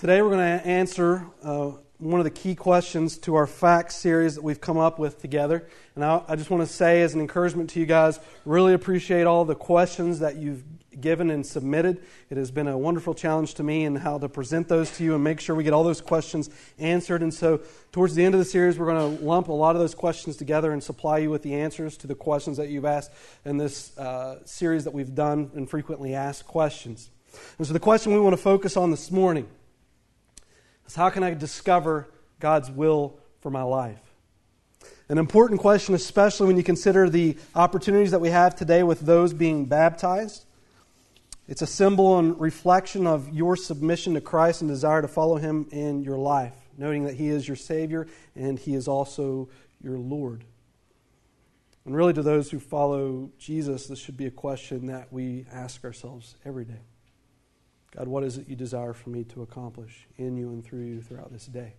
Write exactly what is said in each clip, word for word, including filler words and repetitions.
Today we're going to answer uh, one of the key questions to our facts series that we've come up with together. And I, I just want to say as an encouragement to you guys, really appreciate all the questions that you've given and submitted. It has been a wonderful challenge to me in how to present those to you and make sure we get all those questions answered. And so towards the end of the series, we're going to lump a lot of those questions together and supply you with the answers to the questions that you've asked in this uh, series that we've done in frequently asked questions. And so the question we want to focus on this morning, how can I discover God's will for my life? An important question, especially when you consider the opportunities that we have today with those being baptized. It's a symbol and reflection of your submission to Christ and desire to follow Him in your life, noting that He is your Savior and He is also your Lord. And really, to those who follow Jesus, this should be a question that we ask ourselves every day. God, what is it you desire for me to accomplish in you and through you throughout this day?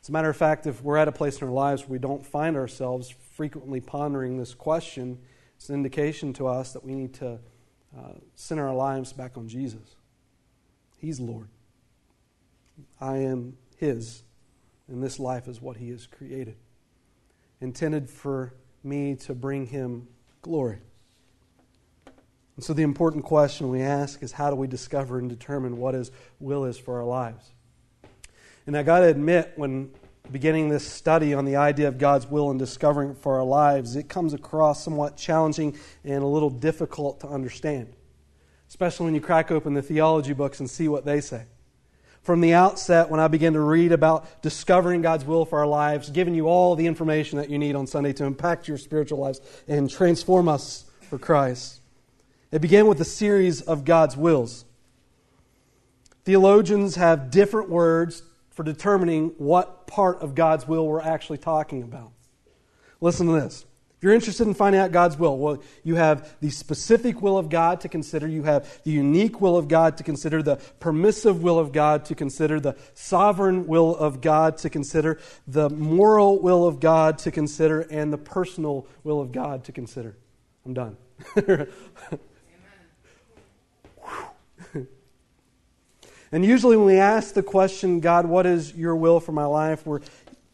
As a matter of fact, if we're at a place in our lives where we don't find ourselves frequently pondering this question, it's an indication to us that we need to uh, center our lives back on Jesus. He's Lord. I am His, and this life is what He has created, intended for me to bring Him glory. And so the important question we ask is, how do we discover and determine what His will is for our lives? And I got to admit, when beginning this study on the idea of God's will and discovering it for our lives, it comes across somewhat challenging and a little difficult to understand, especially when you crack open the theology books and see what they say. From the outset, when I began to read about discovering God's will for our lives, giving you all the information that you need on Sunday to impact your spiritual lives and transform us for Christ, it began with a series of God's wills. Theologians have different words for determining what part of God's will we're actually talking about. Listen to this. If you're interested in finding out God's will, well, you have the specific will of God to consider. You have the unique will of God to consider, the permissive will of God to consider, the sovereign will of God to consider, the moral will of God to consider, and the personal will of God to consider. I'm done. And usually when we ask the question, God, what is your will for my life? We're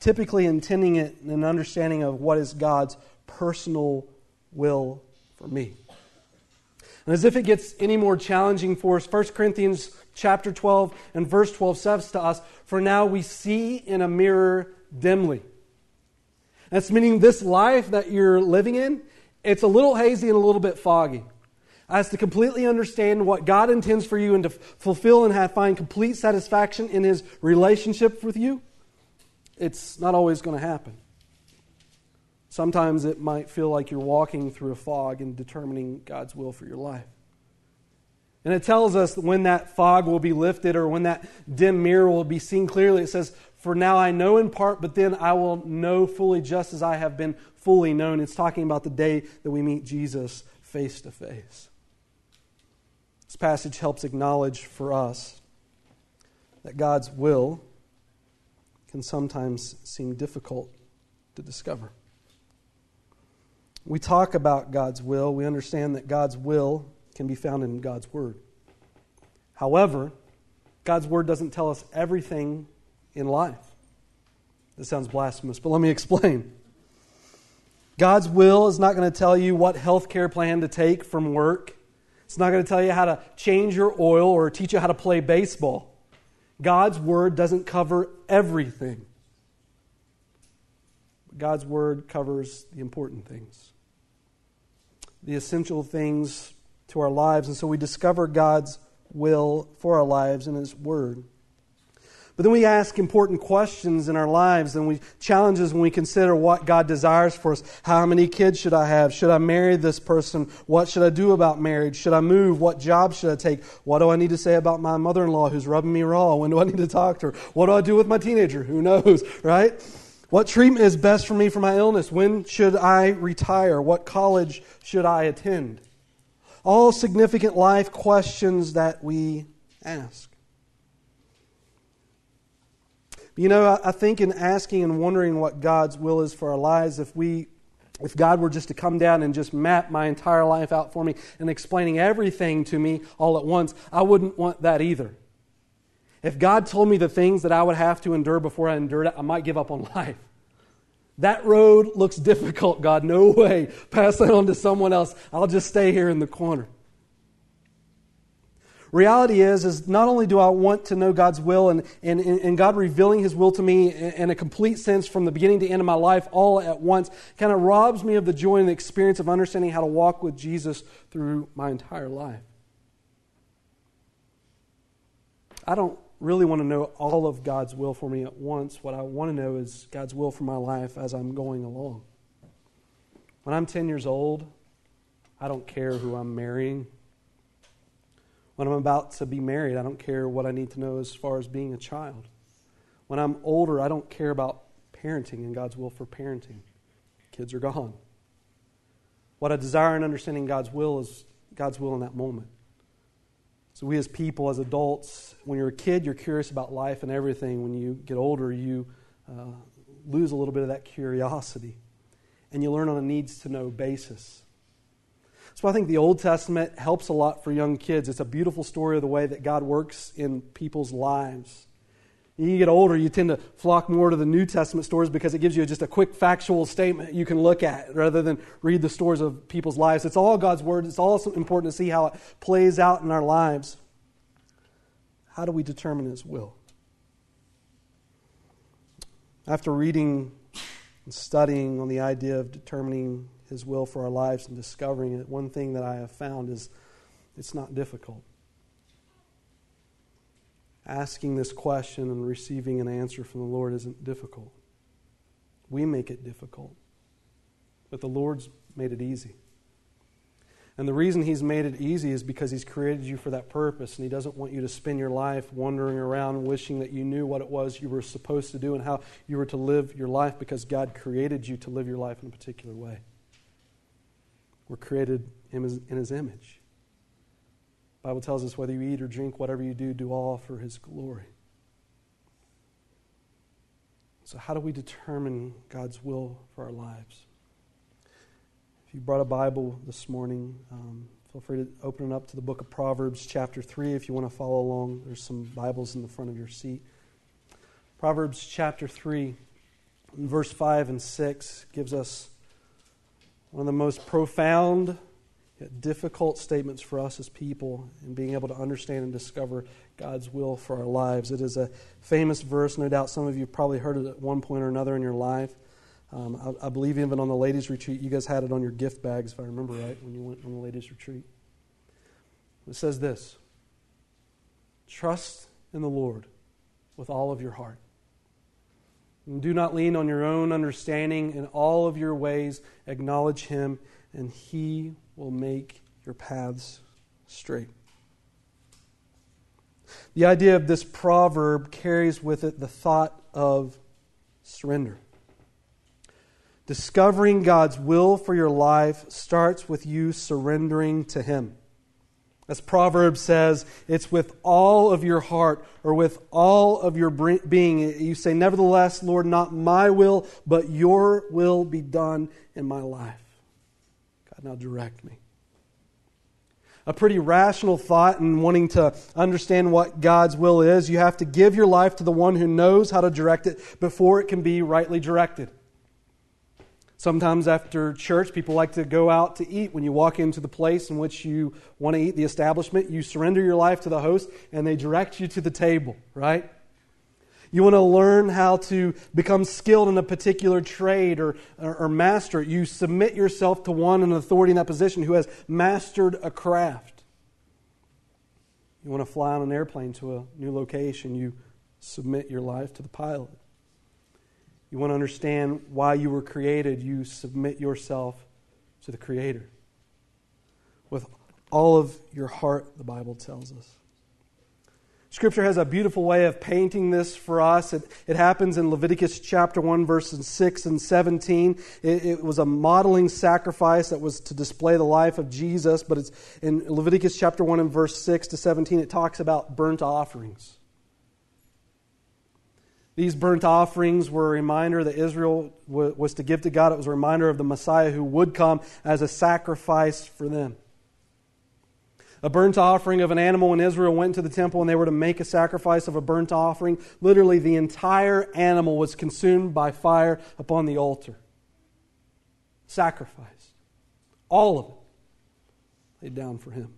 typically intending it in an understanding of what is God's personal will for me. And as if it gets any more challenging for us, First Corinthians chapter twelve and verse twelve says to us, "For now we see in a mirror dimly." That's meaning this life that you're living in, it's a little hazy and a little bit foggy. As to completely understand what God intends for you and to fulfill and have, find complete satisfaction in His relationship with you, it's not always going to happen. Sometimes it might feel like you're walking through a fog and determining God's will for your life. And it tells us when that fog will be lifted or when that dim mirror will be seen clearly. It says, "For now I know in part, but then I will know fully just as I have been fully known." It's talking about the day that we meet Jesus face to face. This passage helps acknowledge for us that God's will can sometimes seem difficult to discover. We talk about God's will. We understand that God's will can be found in God's Word. However, God's Word doesn't tell us everything in life. This sounds blasphemous, but let me explain. God's will is not going to tell you what health care plan to take from work. It's not going to tell you how to change your oil or teach you how to play baseball. God's Word doesn't cover everything. God's Word covers the important things, the essential things to our lives. And so we discover God's will for our lives in His Word. But then we ask important questions in our lives and we challenges when we consider what God desires for us. How many kids should I have? Should I marry this person? What should I do about marriage? Should I move? What job should I take? What do I need to say about my mother-in-law who's rubbing me raw? When do I need to talk to her? What do I do with my teenager? Who knows, right? What treatment is best for me for my illness? When should I retire? What college should I attend? All significant life questions that we ask. You know, I think in asking and wondering what God's will is for our lives, if we, if God were just to come down and just map my entire life out for me and explaining everything to me all at once, I wouldn't want that either. If God told me the things that I would have to endure before I endured it, I might give up on life. That road looks difficult, God. No way. Pass that on to someone else. I'll just stay here in the corner. Reality is, is not only do I want to know God's will and, and, and God revealing His will to me in a complete sense from the beginning to end of my life all at once kind of robs me of the joy and the experience of understanding how to walk with Jesus through my entire life. I don't really want to know all of God's will for me at once. What I want to know is God's will for my life as I'm going along. When I'm ten years old, I don't care who I'm marrying. When I'm about to be married, I don't care what I need to know as far as being a child. When I'm older, I don't care about parenting and God's will for parenting. Kids are gone. What I desire in understanding God's will is God's will in that moment. So we as people, as adults, when you're a kid, you're curious about life and everything. When you get older, you uh, lose a little bit of that curiosity. And you learn on a needs-to-know basis. So I think the Old Testament helps a lot for young kids. It's a beautiful story of the way that God works in people's lives. You get older, you tend to flock more to the New Testament stories because it gives you just a quick factual statement you can look at rather than read the stories of people's lives. It's all God's Word. It's also important to see how it plays out in our lives. How do we determine His will? After reading and studying on the idea of determining His will for our lives and discovering it, one thing that I have found is it's not difficult. Asking this question and receiving an answer from the Lord isn't difficult. We make it difficult. But the Lord's made it easy. And the reason He's made it easy is because He's created you for that purpose, and He doesn't want you to spend your life wandering around wishing that you knew what it was you were supposed to do and how you were to live your life, because God created you to live your life in a particular way. We're created in His, in His image. The Bible tells us whether you eat or drink, whatever you do, do all for His glory. So how do we determine God's will for our lives? If you brought a Bible this morning, um, feel free to open it up to the book of Proverbs chapter three if you want to follow along. There's some Bibles in the front of your seat. Proverbs chapter three, verse five and six gives us one of the most profound yet difficult statements for us as people in being able to understand and discover God's will for our lives. It is a famous verse. No doubt some of you probably heard it at one point or another in your life. Um, I, I believe even on the ladies' retreat, you guys had it on your gift bags, if I remember right, when you went on the ladies' retreat. It says this: trust in the Lord with all of your heart. And do not lean on your own understanding. In all of your ways, acknowledge Him, and He will make your paths straight. The idea of this proverb carries with it the thought of surrender. Discovering God's will for your life starts with you surrendering to Him. As Proverbs says, it's with all of your heart or with all of your being. You say, nevertheless, Lord, not my will, but your will be done in my life. God, now direct me. A pretty rational thought in wanting to understand what God's will is. You have to give your life to the one who knows how to direct it before it can be rightly directed. Sometimes after church, people like to go out to eat. When you walk into the place in which you want to eat, the establishment, you surrender your life to the host and they direct you to the table, right? You want to learn how to become skilled in a particular trade or, or, or master. You submit yourself to one in authority in that position who has mastered a craft. You want to fly on an airplane to a new location. You submit your life to the pilot. You want to understand why you were created. You submit yourself to the Creator. With all of your heart, the Bible tells us. Scripture has a beautiful way of painting this for us. It, it happens in Leviticus chapter one, verses six and seventeen. It, it was a modeling sacrifice that was to display the life of Jesus, but it's in Leviticus chapter one and verse six to seventeen, it talks about burnt offerings. These burnt offerings were a reminder that Israel was to give to God. It was a reminder of the Messiah who would come as a sacrifice for them. A burnt offering of an animal in Israel went to the temple, and they were to make a sacrifice of a burnt offering. Literally, the entire animal was consumed by fire upon the altar. Sacrificed. All of it laid down for him.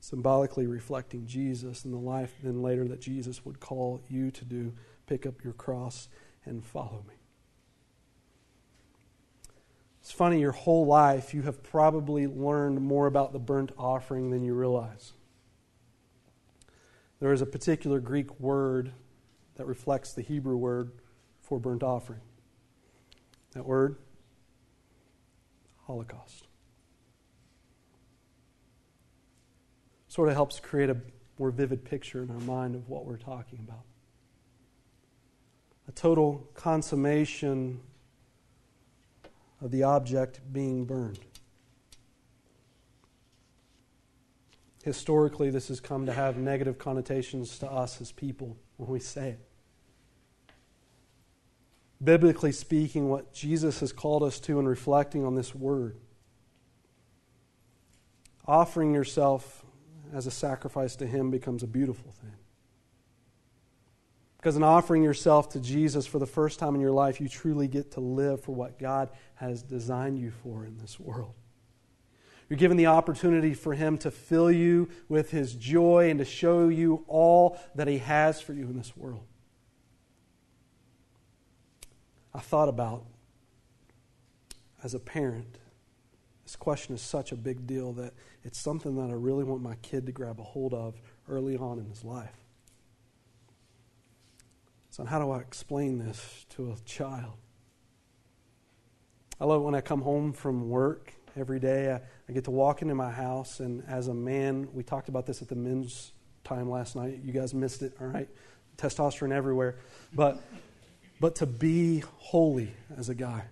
Symbolically reflecting Jesus and the life then later that Jesus would call you to do. Pick up your cross and follow me. It's funny, your whole life you have probably learned more about the burnt offering than you realize. There is a particular Greek word that reflects the Hebrew word for burnt offering. That word? Holocaust. Sort of helps create a more vivid picture in our mind of what we're talking about. A total consummation of the object being burned. Historically, this has come to have negative connotations to us as people when we say it. Biblically speaking, what Jesus has called us to in reflecting on this word, offering yourself as a sacrifice to Him becomes a beautiful thing. Because in offering yourself to Jesus for the first time in your life, you truly get to live for what God has designed you for in this world. You're given the opportunity for Him to fill you with His joy and to show you all that He has for you in this world. I thought about, as a parent, this question is such a big deal that it's something that I really want my kid to grab a hold of early on in his life. So how do I explain this to a child? I love it when I come home from work every day. I, I get to walk into my house, and as a man, we talked about this at the men's time last night. You guys missed it, all right? Testosterone everywhere. But, but to be holy as a guy.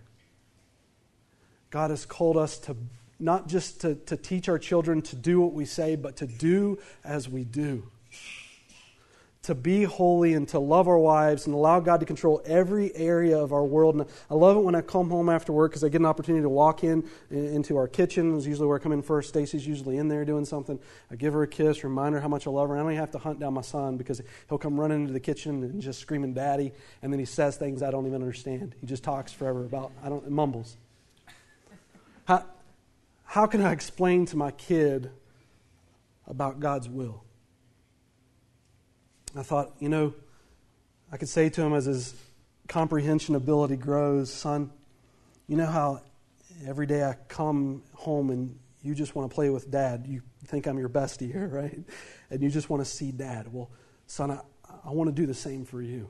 God has called us to not just to, to teach our children to do what we say, but to do as we do. To be holy and to love our wives and allow God to control every area of our world. And I love it when I come home after work because I get an opportunity to walk in into our kitchen. It's usually where I come in first. Stacy's usually in there doing something. I give her a kiss, remind her how much I love her. I don't even have to hunt down my son because he'll come running into the kitchen and just screaming, "Daddy," and then he says things I don't even understand. He just talks forever about, I don't, mumbles. How, how can I explain to my kid about God's will? I thought, you know, I could say to him as his comprehension ability grows, "Son, you know how every day I come home and you just want to play with Dad. You think I'm your bestie here, right? And you just want to see Dad. Well, son, I, I want to do the same for you.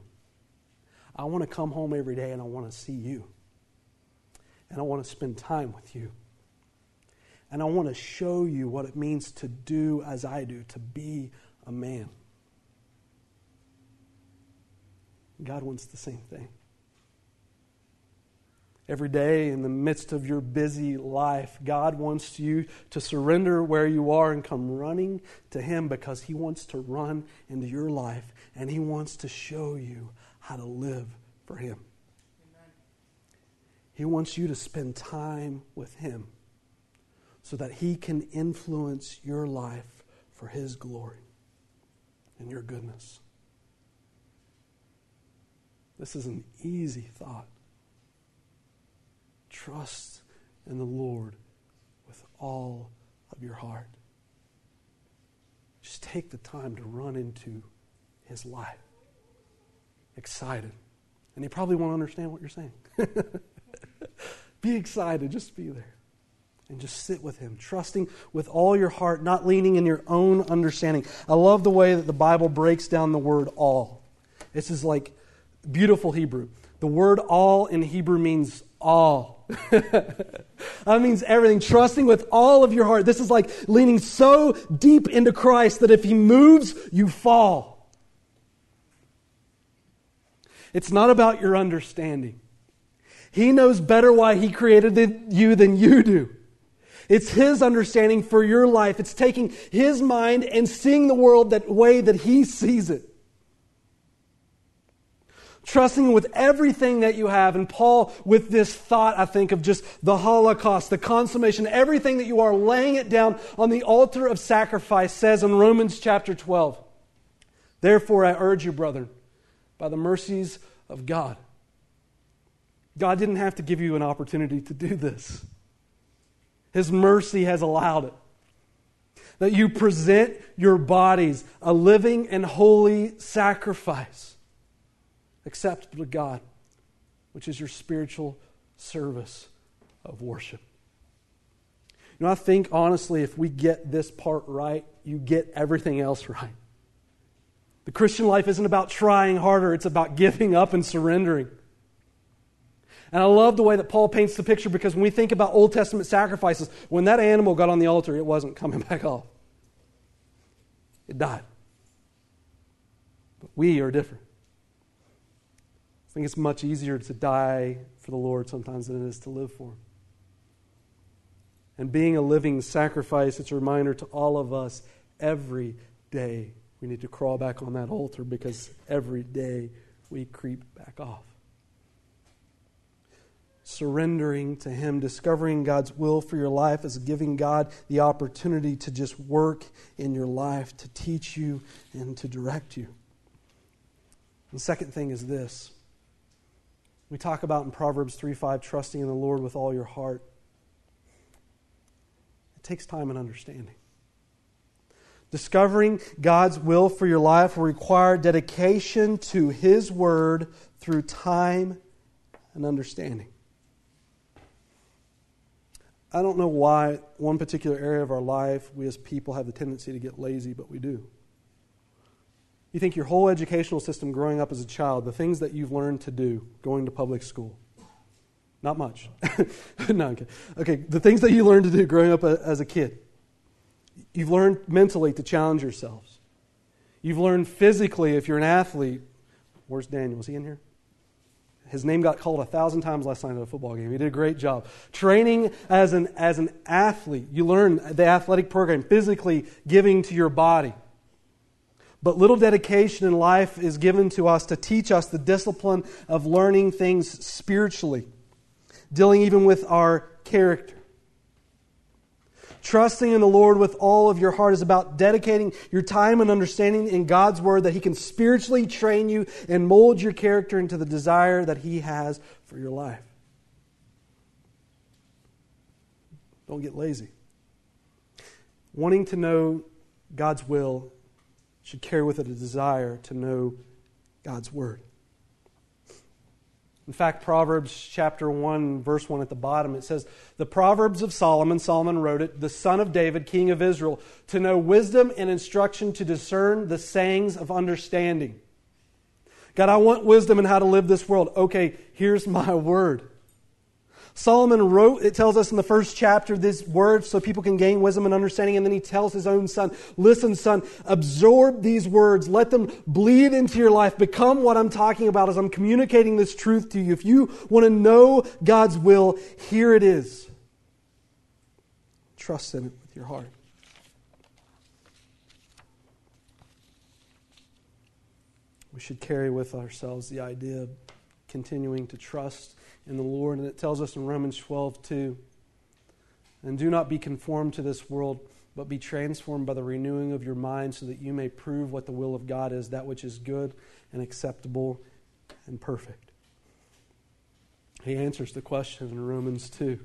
I want to come home every day and I want to see you. And I want to spend time with you. And I want to show you what it means to do as I do, to be a man." God wants the same thing. Every day in the midst of your busy life, God wants you to surrender where you are and come running to Him because He wants to run into your life and He wants to show you how to live for Him. He wants you to spend time with Him so that He can influence your life for His glory and your goodness. This is an easy thought. Trust in the Lord with all of your heart. Just take the time to run into His life. Excited. And He probably won't understand what you're saying. Be excited, just be there. And just sit with Him, trusting with all your heart, not leaning in your own understanding. I love the way that the Bible breaks down the word all. This is like beautiful Hebrew. The word all in Hebrew means all. That means everything. Trusting with all of your heart. This is like leaning so deep into Christ that if He moves, you fall. It's not about your understanding. He knows better why He created you than you do. It's His understanding for your life. It's taking His mind and seeing the world that way that He sees it. Trusting Him with everything that you have. And Paul, with this thought, I think, of just the Holocaust, the consummation, everything that you are, laying it down on the altar of sacrifice, says in Romans chapter twelve, "Therefore I urge you, brethren, by the mercies of God." God didn't have to give you an opportunity to do this. His mercy has allowed it. That you present your bodies a living and holy sacrifice, acceptable to God, which is your spiritual service of worship. You know, I think honestly, if we get this part right, you get everything else right. The Christian life isn't about trying harder, it's about giving up and surrendering. And I love the way that Paul paints the picture, because when we think about Old Testament sacrifices, when that animal got on the altar, it wasn't coming back off. It died. But we are different. I think it's much easier to die for the Lord sometimes than it is to live for Him. And being a living sacrifice, it's a reminder to all of us every day we need to crawl back on that altar, because every day we creep back off. Surrendering to Him, discovering God's will for your life, is giving God the opportunity to just work in your life, to teach you and to direct you. The second thing is this. We talk about in Proverbs three five, trusting in the Lord with all your heart. It takes time and understanding. Discovering God's will for your life will require dedication to His Word through time and understanding. I don't know why one particular area of our life we as people have the tendency to get lazy, but we do. You think your whole educational system growing up as a child, the things that you've learned to do, going to public school, not much. No, okay. okay, the things that you learned to do growing up as a kid, you've learned mentally to challenge yourselves. You've learned physically, if you're an athlete. Where's Daniel? Is he in here? His name got called a thousand times last night at a football game. He did a great job. Training as an as an athlete. You learn the athletic program, physically giving to your body. But little dedication in life is given to us to teach us the discipline of learning things spiritually, dealing even with our character. Trusting in the Lord with all of your heart is about dedicating your time and understanding in God's Word, that He can spiritually train you and mold your character into the desire that He has for your life. Don't get lazy. Wanting to know God's will should carry with it a desire to know God's Word. In fact, Proverbs chapter one, verse one at the bottom, it says, "The Proverbs of Solomon," Solomon wrote it, "the son of David, king of Israel, to know wisdom and instruction, to discern the sayings of understanding." God, I want wisdom in how to live this world. Okay, here's my word. Solomon wrote, it tells us in the first chapter, this word so people can gain wisdom and understanding. And then he tells his own son, "Listen, son, absorb these words. Let them bleed into your life. Become what I'm talking about as I'm communicating this truth to you. If you want to know God's will, here it is. Trust in it with your heart." We should carry with ourselves the idea of continuing to trust in the Lord. And it tells us in Romans twelve two, "And do not be conformed to this world, but be transformed by the renewing of your mind, so that you may prove what the will of God is, that which is good and acceptable and perfect." He answers the question in Romans two.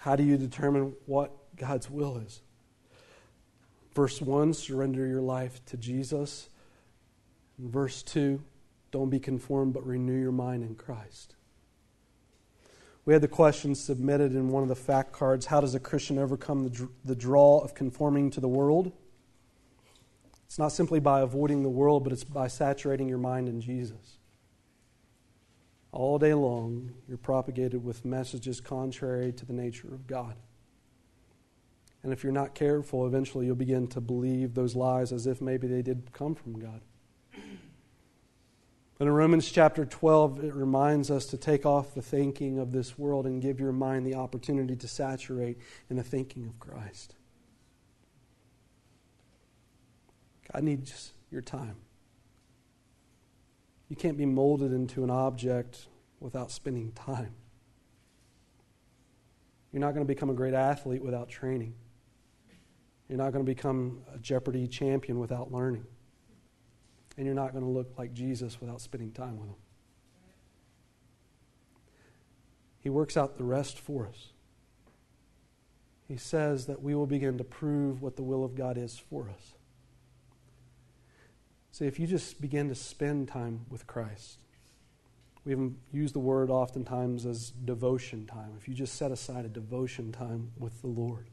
How do you determine what God's will is? Verse one, surrender your life to Jesus. In verse two, don't be conformed, but renew your mind in Christ. We had the question submitted in one of the fact cards. How does a Christian overcome the, dr- the draw of conforming to the world? It's not simply by avoiding the world, but it's by saturating your mind in Jesus. All day long, you're propagated with messages contrary to the nature of God. And if you're not careful, eventually you'll begin to believe those lies as if maybe they did come from God. But in Romans chapter twelve, it reminds us to take off the thinking of this world and give your mind the opportunity to saturate in the thinking of Christ. God needs your time. You can't be molded into an object without spending time. You're not going to become a great athlete without training. You're not going to become a Jeopardy champion without learning. And you're not going to look like Jesus without spending time with him. He works out the rest for us. He says that we will begin to prove what the will of God is for us. See, if you just begin to spend time with Christ, we even use the word oftentimes as devotion time. If you just set aside a devotion time with the Lord,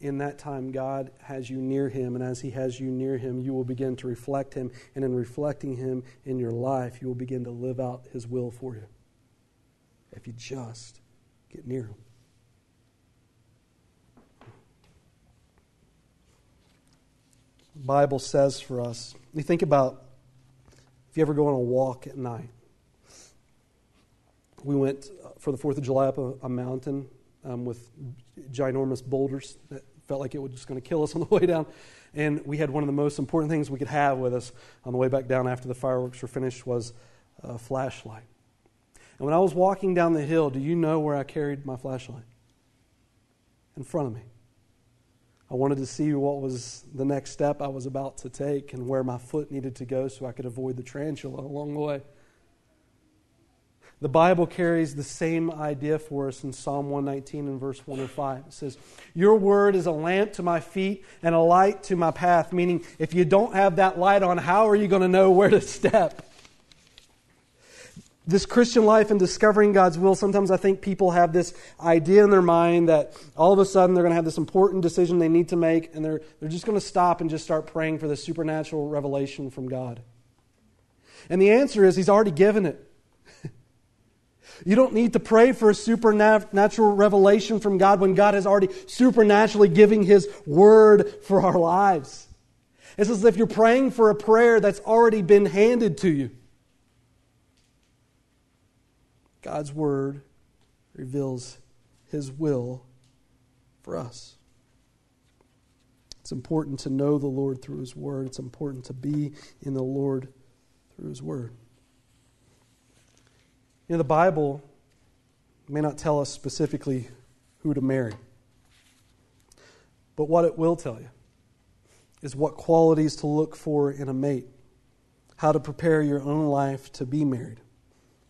in that time, God has you near him, and as he has you near him, you will begin to reflect him, and in reflecting him in your life, you will begin to live out his will for you. If you just get near him. The Bible says for us, you think about if you ever go on a walk at night. We went for the fourth of July up a, a mountain um, with ginormous boulders that felt like it was just going to kill us on the way down. And we had one of the most important things we could have with us on the way back down after the fireworks were finished was a flashlight. And when I was walking down the hill, do you know where I carried my flashlight? In front of me. I wanted to see what was the next step I was about to take and where my foot needed to go so I could avoid the tarantula along the way. The Bible carries the same idea for us in Psalm one nineteen and verse one oh five. It says, "Your word is a lamp to my feet and a light to my path." Meaning, if you don't have that light on, how are you going to know where to step? This Christian life and discovering God's will, sometimes I think people have this idea in their mind that all of a sudden they're going to have this important decision they need to make, and they're they're just going to stop and just start praying for this supernatural revelation from God. And the answer is, he's already given it. You don't need to pray for a supernatural revelation from God when God is already supernaturally giving his word for our lives. It's as if you're praying for a prayer that's already been handed to you. God's word reveals his will for us. It's important to know the Lord through his word. It's important to be in the Lord through his word. You know, the Bible may not tell us specifically who to marry. But what it will tell you is what qualities to look for in a mate, how to prepare your own life to be married,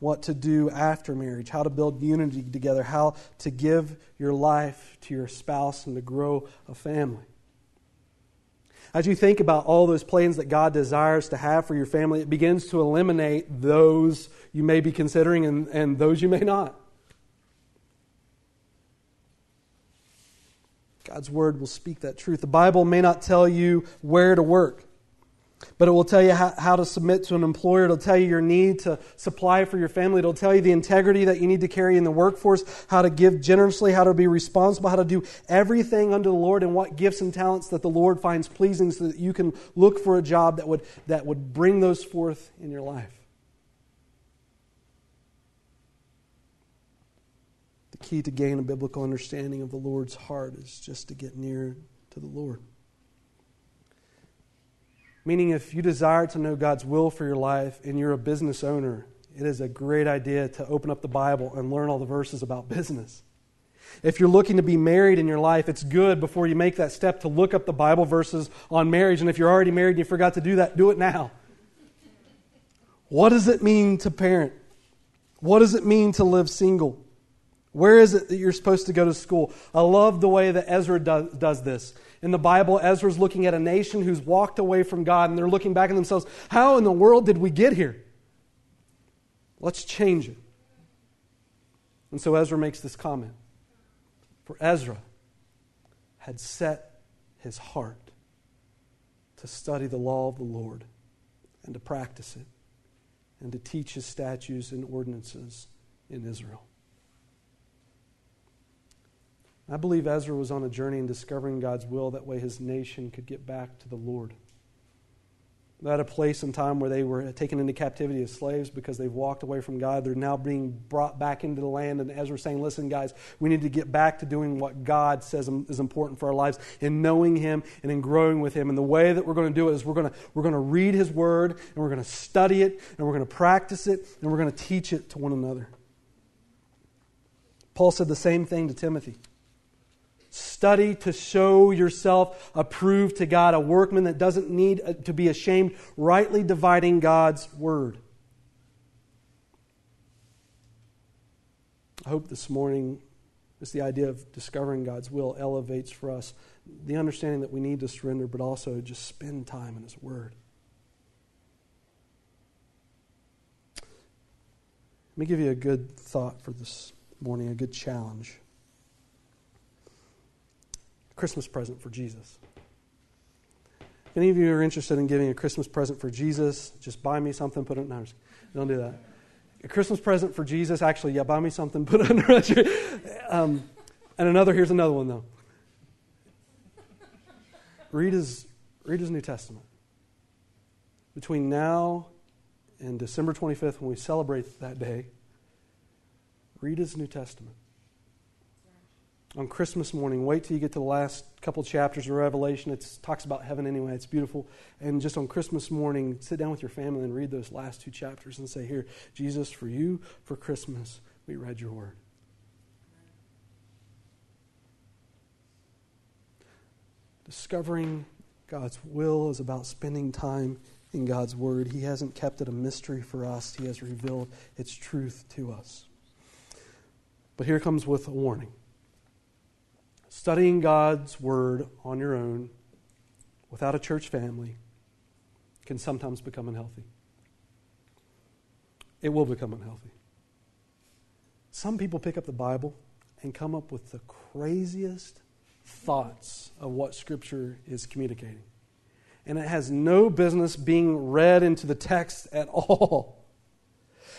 what to do after marriage, how to build unity together, how to give your life to your spouse and to grow a family. As you think about all those plans that God desires to have for your family, it begins to eliminate those you may be considering and, and those you may not. God's word will speak that truth. The Bible may not tell you where to work, but it will tell you how, how to submit to an employer. It'll tell you your need to supply for your family. It'll tell you the integrity that you need to carry in the workforce, how to give generously, how to be responsible, how to do everything unto the Lord, and what gifts and talents that the Lord finds pleasing so that you can look for a job that would, that would bring those forth in your life. The key to gain a biblical understanding of the Lord's heart is just to get near to the Lord. Meaning, if you desire to know God's will for your life and you're a business owner, it is a great idea to open up the Bible and learn all the verses about business. If you're looking to be married in your life, it's good before you make that step to look up the Bible verses on marriage. And if you're already married and you forgot to do that, do it now. What does it mean to parent? What does it mean to live single? Where is it that you're supposed to go to school? I love the way that Ezra do, does this. In the Bible, Ezra's looking at a nation who's walked away from God, and they're looking back at themselves. How in the world did we get here? Let's change it. And so Ezra makes this comment. For Ezra had set his heart to study the law of the Lord and to practice it and to teach his statutes and ordinances in Israel. I believe Ezra was on a journey in discovering God's will. That way his nation could get back to the Lord. at a place and time where they were taken into captivity as slaves because they've walked away from God. They're now being brought back into the land. And Ezra's saying, listen, guys, we need to get back to doing what God says is important for our lives, in knowing Him and in growing with Him. And the way that we're going to do it is we're going to we're going to read His Word, and we're going to study it, and we're going to practice it, and we're going to teach it to one another. Paul said the same thing to Timothy. Study to show yourself approved to God, a workman that doesn't need to be ashamed, rightly dividing God's word. I hope this morning, it's the idea of discovering God's will elevates for us the understanding that we need to surrender, but also just spend time in His word. Let me give you a good thought for this morning, a good challenge. Christmas present for Jesus. If any of you are interested in giving a Christmas present for Jesus, just buy me something, put it in no, don't do that. A Christmas present for Jesus, actually, yeah, buy me something, put it under a tree. Um, and another, here's another one though. Read his, read his New Testament. Between now and December twenty-fifth, when we celebrate that day, read his New Testament. On Christmas morning, wait till you get to the last couple chapters of Revelation. It talks about heaven anyway. It's beautiful. And just on Christmas morning, sit down with your family and read those last two chapters and say, here, Jesus, for you, for Christmas, we read your word. Discovering God's will is about spending time in God's word. He hasn't kept it a mystery for us. He has revealed its truth to us. But here comes with a warning. Studying God's Word on your own, without a church family, can sometimes become unhealthy. It will become unhealthy. Some people pick up the Bible and come up with the craziest thoughts of what Scripture is communicating. And it has no business being read into the text at all.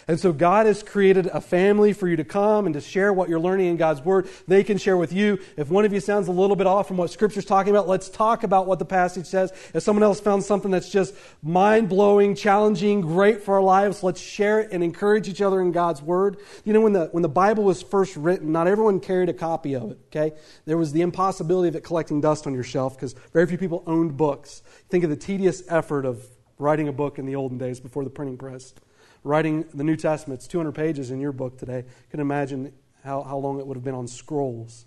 And so God has created a family for you to come and to share what you're learning in God's Word. They can share with you. If one of you sounds a little bit off from what Scripture's talking about, let's talk about what the passage says. If someone else found something that's just mind-blowing, challenging, great for our lives, let's share it and encourage each other in God's Word. You know, when the when the Bible was first written, not everyone carried a copy of it, okay? There was the impossibility of it collecting dust on your shelf because very few people owned books. Think of the tedious effort of writing a book in the olden days before the printing press. Writing the New Testament, it's two hundred pages in your book today. You can imagine how, how long it would have been on scrolls.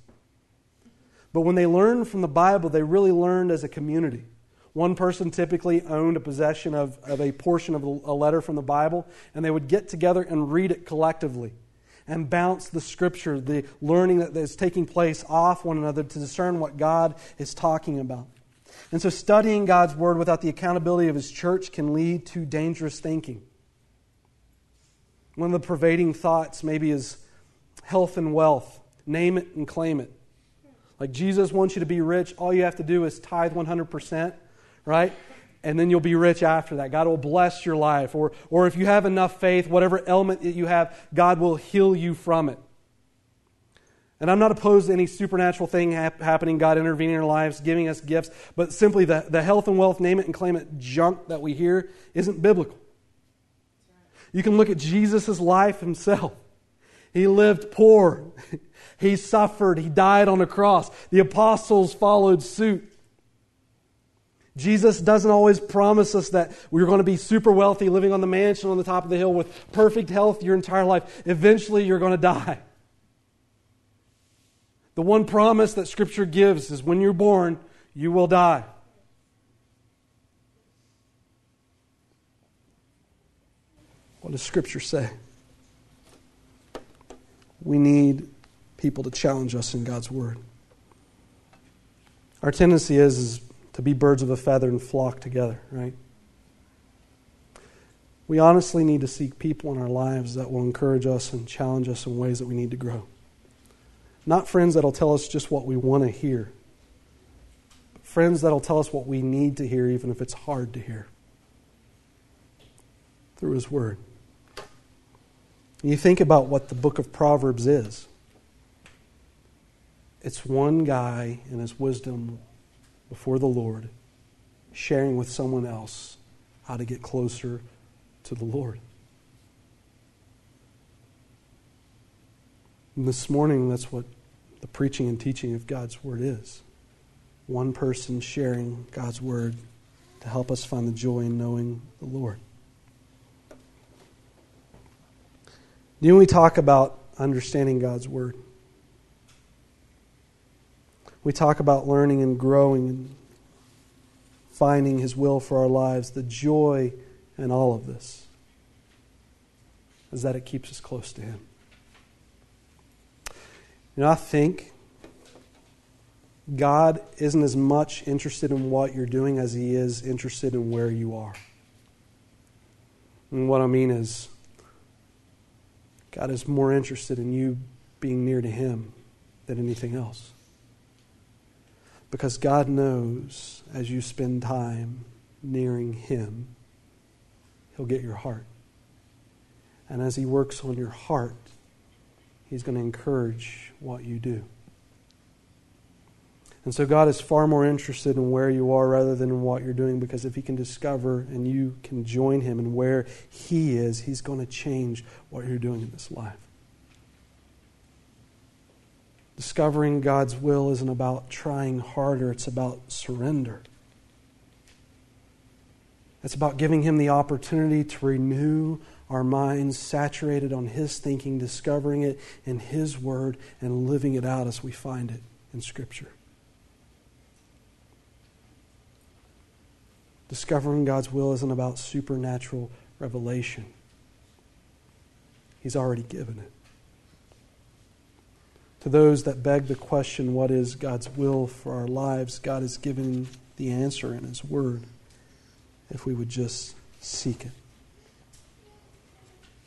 But when they learned from the Bible, they really learned as a community. One person typically owned a possession of, of a portion of a letter from the Bible, and they would get together and read it collectively and bounce the Scripture, the learning that is taking place, off one another to discern what God is talking about. And so studying God's Word without the accountability of His church can lead to dangerous thinking. One of the pervading thoughts maybe is health and wealth. Name it and claim it. Like Jesus wants you to be rich. All you have to do is tithe one hundred percent, right? And then you'll be rich after that. God will bless your life. Or, or if you have enough faith, whatever ailment that you have, God will heal you from it. And I'm not opposed to any supernatural thing hap- happening, God intervening in our lives, giving us gifts. But simply the, the health and wealth, name it and claim it junk that we hear isn't biblical. You can look at Jesus' life himself. He lived poor. He suffered. He died on a cross. The apostles followed suit. Jesus doesn't always promise us that we're going to be super wealthy, living on the mansion on the top of the hill with perfect health your entire life. Eventually, you're going to die. The one promise that Scripture gives is when you're born, you will die. What does Scripture say? We need people to challenge us in God's Word. Our tendency is, is to be birds of a feather and flock together, right? We honestly need to seek people in our lives that will encourage us and challenge us in ways that we need to grow. Not friends that will tell us just what we want to hear, but friends that will tell us what we need to hear, even if it's hard to hear, through His Word. You think about what the book of Proverbs is. It's one guy in his wisdom before the Lord sharing with someone else how to get closer to the Lord. And this morning, that's what the preaching and teaching of God's Word is. One person sharing God's Word to help us find the joy in knowing the Lord. Then we talk about understanding God's Word. We talk about learning and growing and finding His will for our lives. The joy in all of this is that it keeps us close to Him. You know, I think God isn't as much interested in what you're doing as He is interested in where you are. And what I mean is, God is more interested in you being near to Him than anything else. Because God knows as you spend time nearing Him, He'll get your heart. And as He works on your heart, He's going to encourage what you do. And so God is far more interested in where you are rather than in what you're doing, because if He can discover and you can join Him in where He is, He's going to change what you're doing in this life. Discovering God's will isn't about trying harder. It's about surrender. It's about giving Him the opportunity to renew our minds, saturated on His thinking, discovering it in His Word, and living it out as we find it in Scripture. Discovering God's will isn't about supernatural revelation. He's already given it. To those that beg the question, what is God's will for our lives, God has given the answer in His Word if we would just seek it.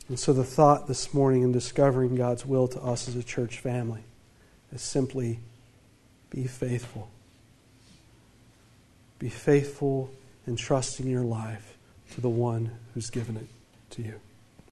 And so the thought this morning in discovering God's will to us as a church family is simply be faithful. Be faithful and trusting your life to the One who's given it to you.